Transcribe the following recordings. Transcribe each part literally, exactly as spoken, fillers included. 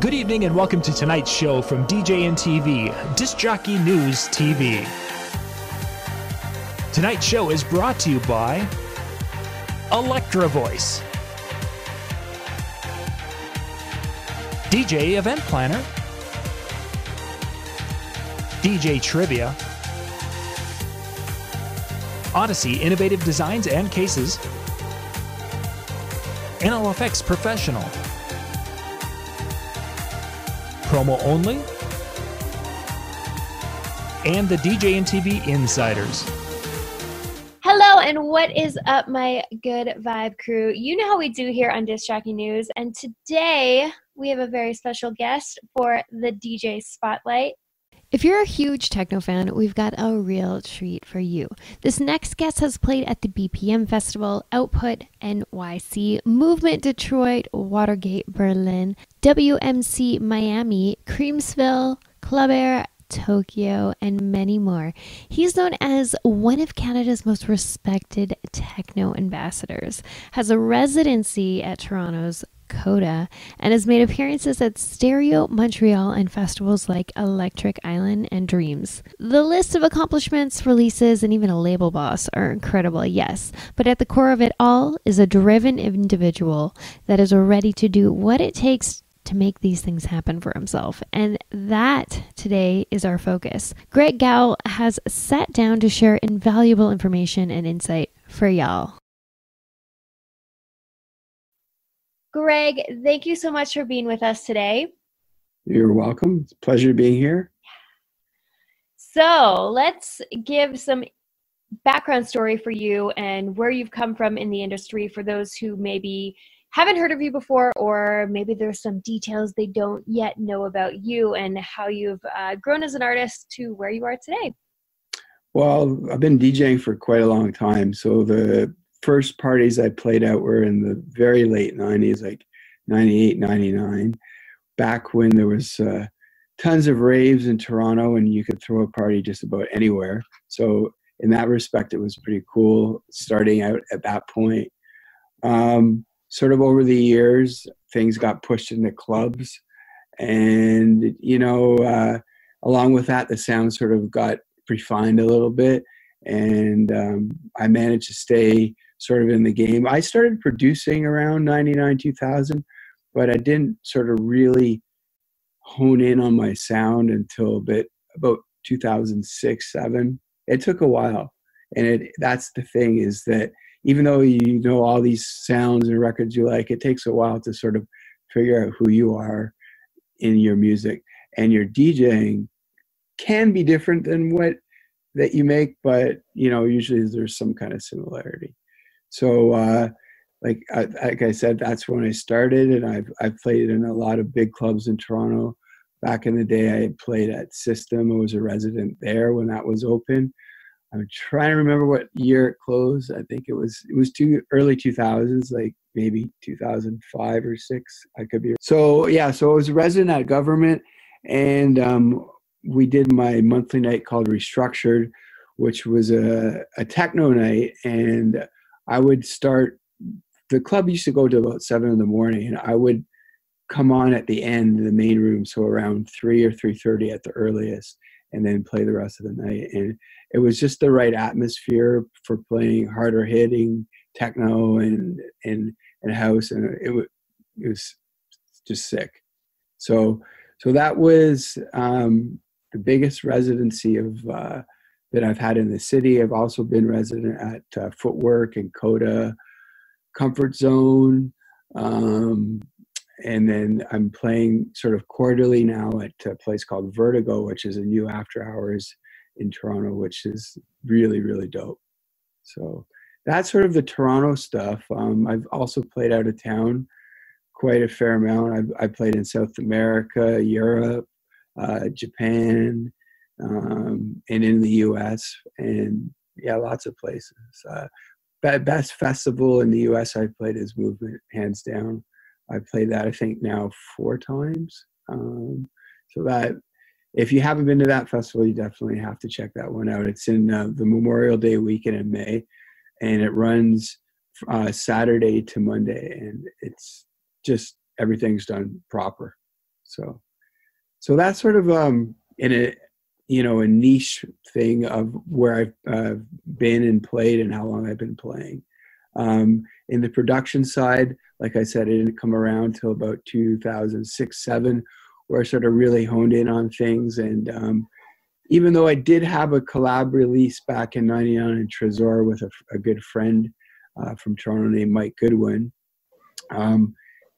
Good evening and welcome to tonight's show from D J and T V, Disc Jockey News T V. Tonight's show is brought to you by Electra Voice, D J Event Planner, D J Trivia, Odyssey Innovative Designs and Cases, N L F X Professional, Promo Only, and the D J and T V Insiders. Hello, and what is up, my good vibe crew? You know how we do here on Disc Jockey News, and today we have a very special guest for the D J Spotlight. If you're a huge techno fan, we've got a real treat for you. This next guest has played at the B P M Festival, Output, N Y C, Movement, Detroit, Watergate, Berlin, W M C, Miami, Creamsville, Club Air, Tokyo, and many more. He's known as one of Canada's most respected techno ambassadors, has a residency at Toronto's Coda, and has made appearances at Stereo, Montreal, and festivals like Electric Island and Dreams. The list of accomplishments, releases, and even a label boss are incredible, yes, but at the core of it all is a driven individual that is ready to do what it takes to make these things happen for himself. And that today is our focus. Greg Gow has sat down to share invaluable information and insight for y'all. Greg, thank you so much for being with us today. You're welcome. It's a pleasure being here. So let's give some background story for you and where you've come from in the industry for those who maybe haven't heard of you before, or maybe there's some details they don't yet know about you and how you've uh, grown as an artist to where you are today. Well, I've been DJing for quite a long time. So the first parties I played at were in the very late nineties, like ninety-eight, ninety-nine, back when there was uh, tons of raves in Toronto and you could throw a party just about anywhere. So in that respect, it was pretty cool starting out at that point. Um, Sort of over the years, things got pushed into clubs, and you know, uh, along with that, the sound sort of got refined a little bit, and um, I managed to stay sort of in the game. I started producing around ninety-nine, two thousand, but I didn't sort of really hone in on my sound until a bit about two thousand six, seven. It took a while, and it that's the thing is that, even though you know all these sounds and records you like, it takes a while to sort of figure out who you are in your music. And your DJing can be different than what that you make, but you know, usually there's some kind of similarity. So uh, like, I, like I said, that's when I started, and I've, I've played in a lot of big clubs in Toronto. Back in the day, I had played at System. I was a resident there when that was open. I'm trying to remember what year it closed. I think it was it was two early two thousands, like maybe two thousand five or six. I could be. So yeah, so I was a resident at Government, and um, we did my monthly night called Restructured, which was a, a techno night. And I would start. The club used to go to about seven in the morning, and I would come on at the end of the main room, so around three or three thirty at the earliest, and then play the rest of the night. And it was just the right atmosphere for playing harder hitting techno and and and house, and it was it was just sick. So so that was um, the biggest residency of uh, that I've had in the city. I've also been resident at uh, Footwork and Coda Comfort Zone, um, and then I'm playing sort of quarterly now at a place called Vertigo, which is a new after hours in Toronto, which is really, really dope. So that's sort of the Toronto stuff. Um, I've also played out of town quite a fair amount. I've, I played in South America, Europe, uh, Japan, um, and in the U S, and yeah, lots of places. Uh, best festival in the U S I played is Movement, hands down. I played that, I think, now four times. Um, so that, if you haven't been to that festival, you definitely have to check that one out. It's in uh, the Memorial Day weekend in May, and it runs uh, Saturday to Monday, and it's just everything's done proper. So, so that's sort of um, in a you know a niche thing of where I've uh, been and played and how long I've been playing. Um, in the production side, like I said, it didn't come around till about two thousand six, seven, where I sort of really honed in on things. And um, even though I did have a collab release back in ninety-nine in Trésor with a, a good friend uh, from Toronto named Mike Goodwin, um,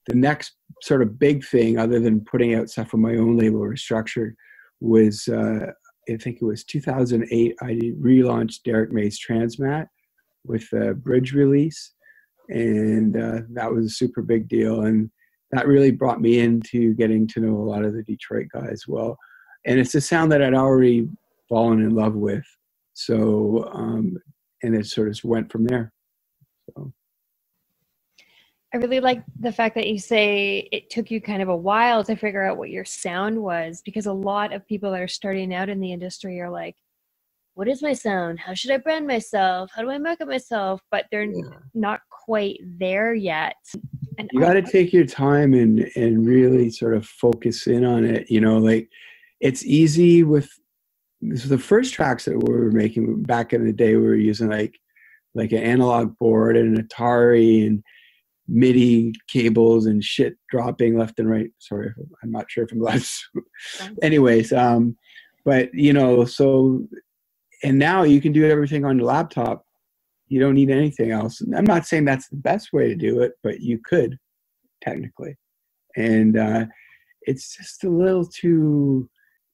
the next sort of big thing, other than putting out stuff on my own label, Restructured, was uh, I think it was two thousand eight. I relaunched Derek May's Transmat with a bridge release, and uh, that was a super big deal, and that really brought me into getting to know a lot of the Detroit guys well. And it's a sound that I'd already fallen in love with, so um, and it sort of went from there. So. I really like the fact that you say it took you kind of a while to figure out what your sound was, because a lot of people that are starting out in the industry are like, what is my sound? How should I brand myself? How do I market myself? But they're yeah. not quite there yet. And you got to take your time and, and really sort of focus in on it. You know, like it's easy with this the first tracks that we were making back in the day, we were using like, like an analog board and an Atari and MIDI cables and shit dropping left and right. Sorry, I'm not sure if I'm allowed to. Anyways, um, but you know, so, and now you can do everything on your laptop. You don't need anything else. I'm not saying that's the best way to do it, but you could, technically. And uh, it's just a little too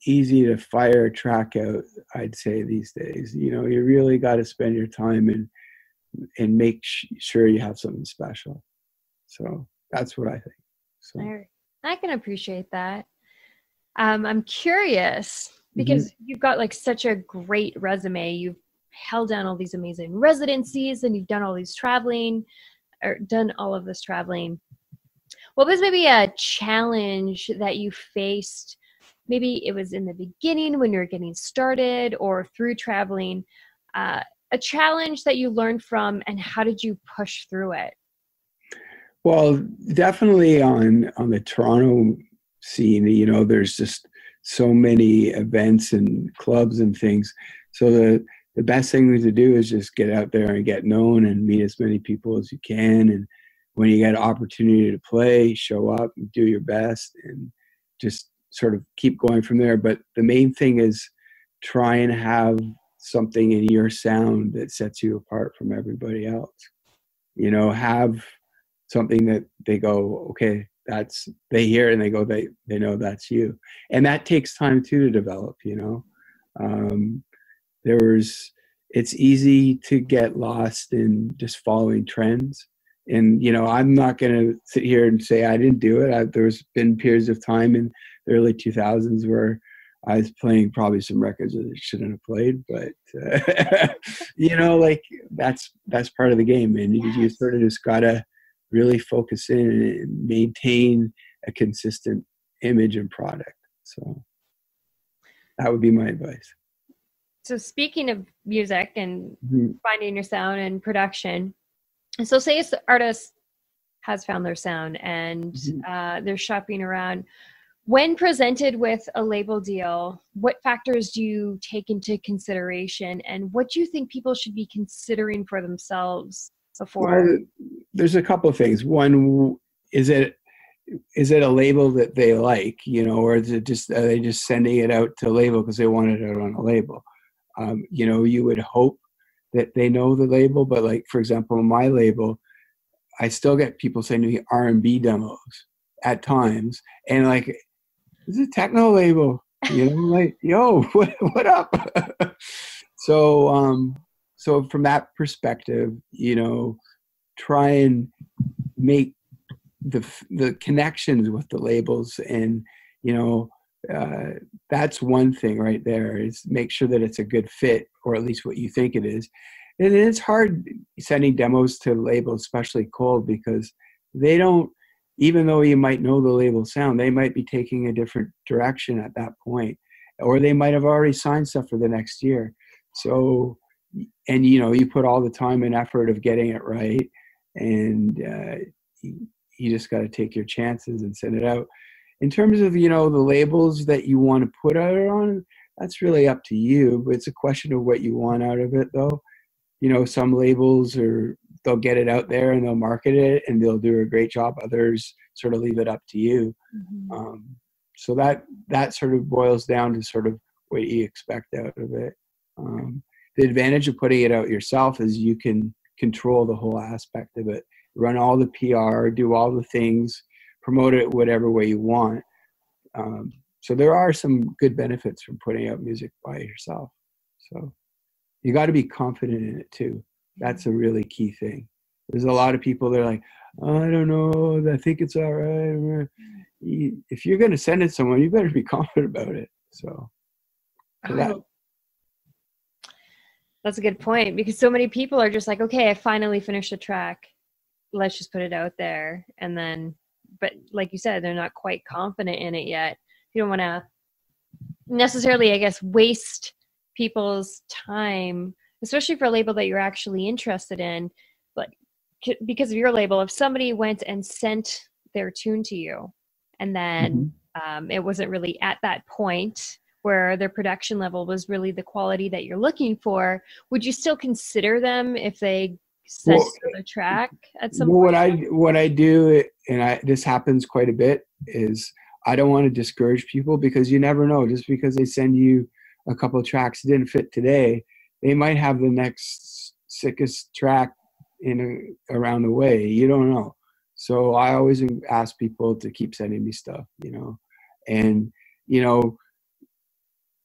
easy to fire a track out, I'd say, these days. You know, you really got to spend your time and, and make sh sure you have something special. So that's what I think. So. I, I can appreciate that. Um, I'm curious, because you've got like such a great resume. You've held down all these amazing residencies and you've done all these traveling or done all of this traveling. What was maybe a challenge that you faced? Maybe it was in the beginning when you were getting started or through traveling, uh, a challenge that you learned from, and how did you push through it? Well, definitely on, on the Toronto scene, you know, there's just so many events and clubs and things. So the, the best thing to do is just get out there and get known and meet as many people as you can. And when you get an opportunity to play, show up and do your best and just sort of keep going from there. But the main thing is try and have something in your sound that sets you apart from everybody else. You know, have something that they go, okay, that's, they hear and they go, they, they know that's you. And that takes time too to develop, you know. Um, there was, it's easy to get lost in just following trends. And, you know, I'm not going to sit here and say I didn't do it. I, there's been periods of time in the early two thousands where I was playing probably some records that I shouldn't have played, but, uh, you know, like that's, that's part of the game. And yes. you, you sort of just got to really focus in and maintain a consistent image and product. So that would be my advice. So speaking of music and mm-hmm. finding your sound and production, so say an artist has found their sound and mm-hmm. uh, they're shopping around. When presented with a label deal, what factors do you take into consideration, and what do you think people should be considering for themselves before? Well, there's a couple of things. One, is it is it a label that they like, you know, or is it just are they just sending it out to label because they want it out on a label? Um, you know, you would hope that they know the label, but like for example, my label, I still get people sending me R and B demos at times, and like this is a techno label, you know, like yo, what what up? so. Um, So from that perspective, you know, try and make the, the connections with the labels, and, you know, uh, that's one thing right there, is make sure that it's a good fit, or at least what you think it is. And it's hard sending demos to labels, especially cold, because they don't, even though you might know the label sound, they might be taking a different direction at that point, or they might have already signed stuff for the next year. So... and, you know, you put all the time and effort of getting it right, and uh, you, you just got to take your chances and send it out. in terms of, you know, the labels that you want to put out on, that's really up to you. But it's a question of what you want out of it, though. You know, some labels are, they'll get it out there and they'll market it and they'll do a great job. Others sort of leave it up to you. Mm-hmm. Um, so that, that sort of boils down to sort of what you expect out of it. Um, the advantage of putting it out yourself is you can control the whole aspect of it, run all the P R, do all the things, promote it whatever way you want. Um, so there are some good benefits from putting out music by yourself. So you got to be confident in it too. That's a really key thing. There's a lot of people that are like, oh, I don't know, I think it's all right. If you're going to send it to someone, you better be confident about it. So, so that, that's a good point, because so many people are just like, okay, I finally finished a track, let's just put it out there. And then, but like you said, they're not quite confident in it yet. You don't want to necessarily, I guess, waste people's time, especially for a label that you're actually interested in. But because of your label, if somebody went and sent their tune to you and then mm-hmm. um, it wasn't really at that point where their production level was really the quality that you're looking for, would you still consider them if they sent well, the track at some well, point? What I, what I do, and I, this happens quite a bit, is I don't want to discourage people, because you never know. Just because they send you a couple of tracks that didn't fit today, they might have the next sickest track in a, around the way. You don't know. So I always ask people to keep sending me stuff, you know. And, you know,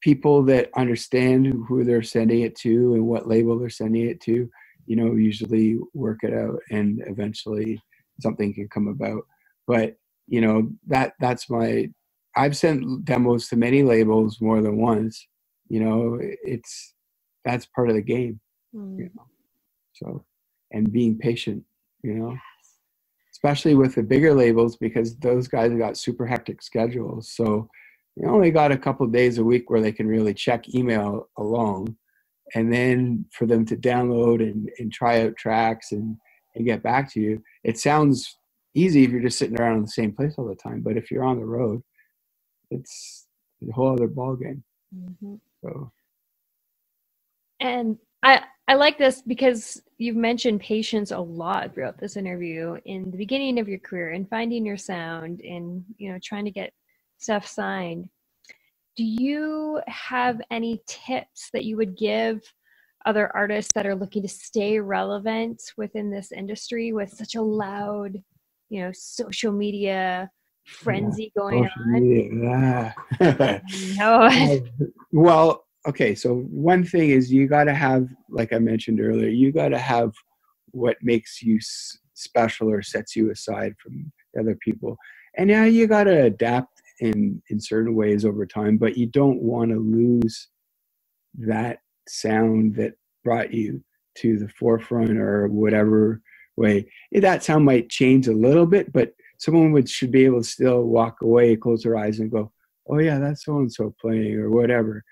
people that understand who they're sending it to and what label they're sending it to, you know, usually work it out, and eventually something can come about. But, you know, that that's my – I've sent demos to many labels more than once. You know, it's – that's part of the game, mm. you know. So – and being patient, you know. Especially with the bigger labels, because those guys have got super hectic schedules. So they only got a couple of days a week where they can really check email alone. And then for them to download and, and try out tracks and, and get back to you, it sounds easy if you're just sitting around in the same place all the time. But if you're on the road, it's a whole other ballgame. Mm-hmm. So. And I... I like this because you've mentioned patience a lot throughout this interview, in the beginning of your career and finding your sound and, you know, trying to get stuff signed. Do you have any tips that you would give other artists that are looking to stay relevant within this industry with such a loud, you know, social media frenzy yeah, going on? Yeah. No. Well, okay, so one thing is you got to have, like I mentioned earlier, you got to have what makes you s special or sets you aside from other people. And yeah, you got to adapt in, in certain ways over time, but you don't want to lose that sound that brought you to the forefront or whatever way. That sound might change a little bit, but someone would, should be able to still walk away, close their eyes and go, oh yeah, that's so-and-so playing or whatever.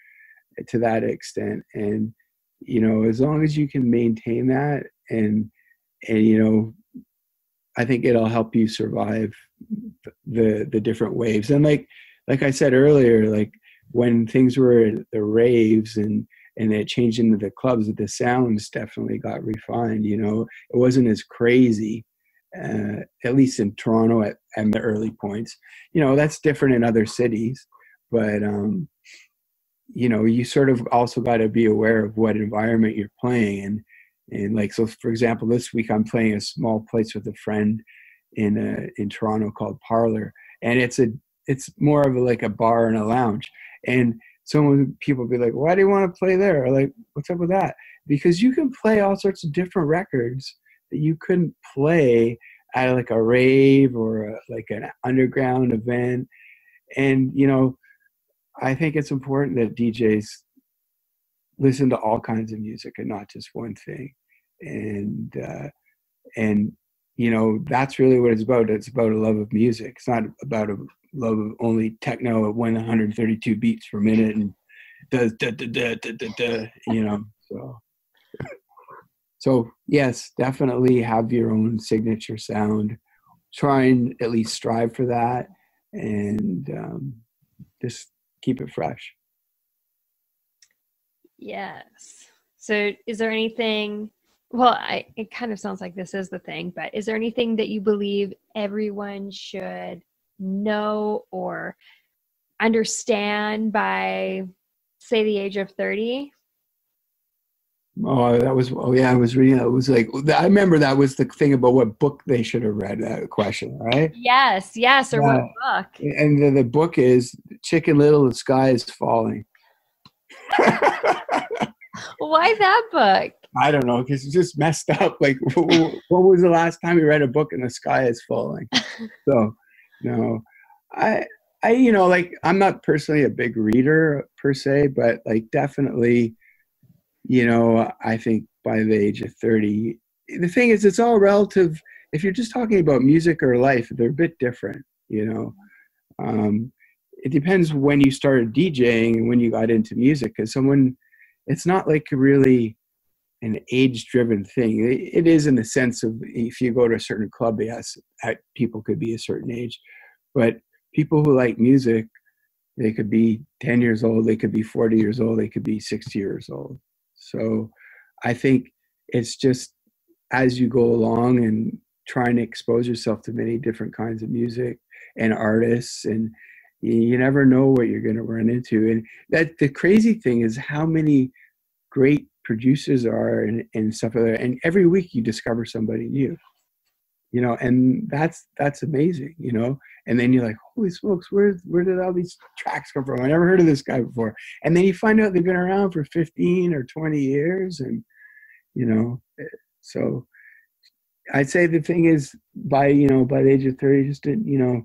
To that extent. And you know, as long as you can maintain that, and and you know, I think it'll help you survive the the different waves. And like like I said earlier, like when things were the raves and and it changed into the clubs, the sounds definitely got refined. You know, it wasn't as crazy, uh, at least in Toronto at, at the early points. You know, that's different in other cities, but um you know, you sort of also got to be aware of what environment you're playing in. And, and like, so for example, this week I'm playing a small place with a friend in, a, in Toronto called Parlor. And it's a, it's more of a, like a bar and a lounge. And some people be like, why do you want to play there? Or like, what's up with that? Because you can play all sorts of different records that you couldn't play at like a rave or a, like an underground event. And, you know, I think it's important that D Js listen to all kinds of music and not just one thing. And, uh, and you know, that's really what it's about. It's about a love of music. It's not about a love of only techno at one hundred thirty-two beats per minute and does da, da, da, da, da, da, you know. So, so yes, definitely have your own signature sound. Try and at least strive for that. and um, just keep it fresh. Yes. So is there anything, well, I, it kind of sounds like this is the thing, but is there anything that you believe everyone should know or understand by, say, the age of thirty? Oh, that was, oh yeah, I was reading, it was like, I remember that was the thing about what book they should have read, that question, right? Yes, yes, or yeah. What book? And the, the book is Chicken Little, The Sky is Falling. Why that book? I don't know, because it's just messed up. Like, what was the last time you read a book and the sky is falling? So, you know, I, I, you know, like, I'm not personally a big reader per se, but like definitely, you know, I think by the age of thirty, the thing is, it's all relative. If you're just talking about music or life, they're a bit different, you know. Um, it depends when you started DJing and when you got into music, because someone, it's not like really an age-driven thing. It, it is in the sense of if you go to a certain club, yes, people could be a certain age. But people who like music, they could be ten years old, they could be forty years old, they could be sixty years old. So I think it's just as you go along and trying to expose yourself to many different kinds of music and artists, and you never know what you're going to run into. And that the crazy thing is how many great producers are and, and stuff like that. And every week you discover somebody new, you know, and that's, that's amazing, you know? And then you're like, holy smokes, where, where did all these tracks come from? I never heard of this guy before. And then you find out they've been around for fifteen or twenty years. And, you know, so I'd say the thing is by, you know, by the age of thirty, just didn't, you know,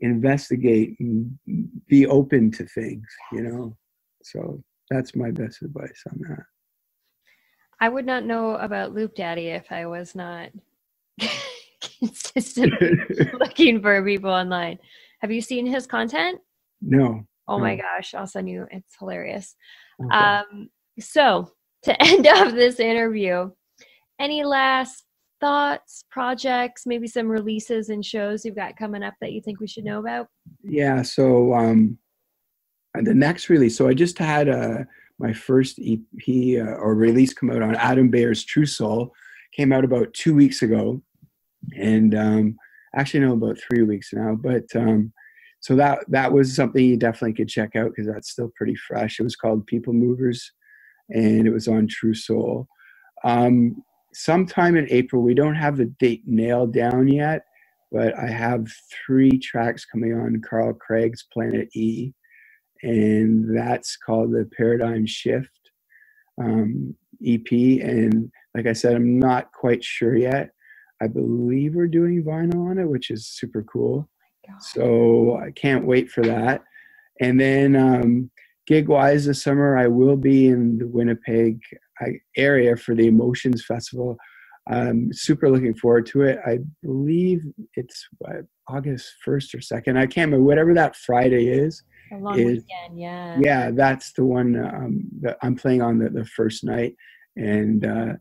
investigate and be open to things, you know. So that's my best advice on that. I would not know about Loop Daddy if I was not consistently looking for people online. Have you seen his content? No. Oh no. My gosh, I'll send you, it's hilarious. Okay. Um, so to end up this interview, any last thoughts, projects, maybe some releases and shows you've got coming up that you think we should know about? Yeah, so um, the next release, so I just had uh, my first E P uh, or release come out on Adam Bayer's True Soul, came out about two weeks ago, and um, actually no, about three weeks now, but um, so that, that was something you definitely could check out because that's still pretty fresh. It was called People Movers, and it was on True Soul. Um, Sometime in April, we don't have the date nailed down yet, but I have three tracks coming on Carl Craig's Planet E, and that's called the Paradigm Shift um, E P. And like I said, I'm not quite sure yet. I believe we're doing vinyl on it, which is super cool. Oh my God. So I can't wait for that. And then um, gig-wise this summer, I will be in the Winnipeg area for the Emotions Festival. I'm super looking forward to it. I believe it's what, August first or second. I can't remember, whatever that Friday is. A long is, weekend, yeah. Yeah, that's the one um, that I'm playing on the, the first night, and uh,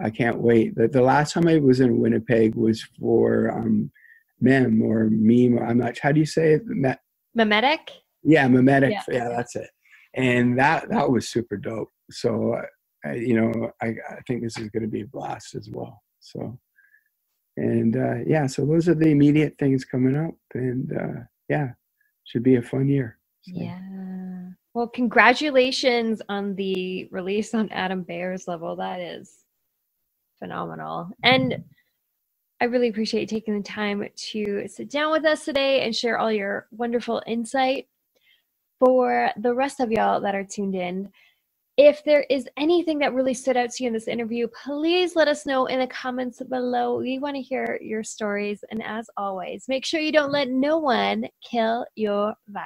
I can't wait. The, the last time I was in Winnipeg was for um, mem or meme. I'm not, how do you say it? Me mimetic? Yeah, mimetic. Yeah. yeah, that's it. And that, that was super dope. So, I, you know, I, I think this is going to be a blast as well. So, and uh, yeah, so those are the immediate things coming up, and uh, yeah, should be a fun year. So. Yeah. Well, congratulations on the release on Adam Bayer's level. That is phenomenal. And I really appreciate you taking the time to sit down with us today and share all your wonderful insight. For the rest of y'all that are tuned in, if there is anything that really stood out to you in this interview, please let us know in the comments below. We want to hear your stories. And as always, make sure you don't let no one kill your vibes.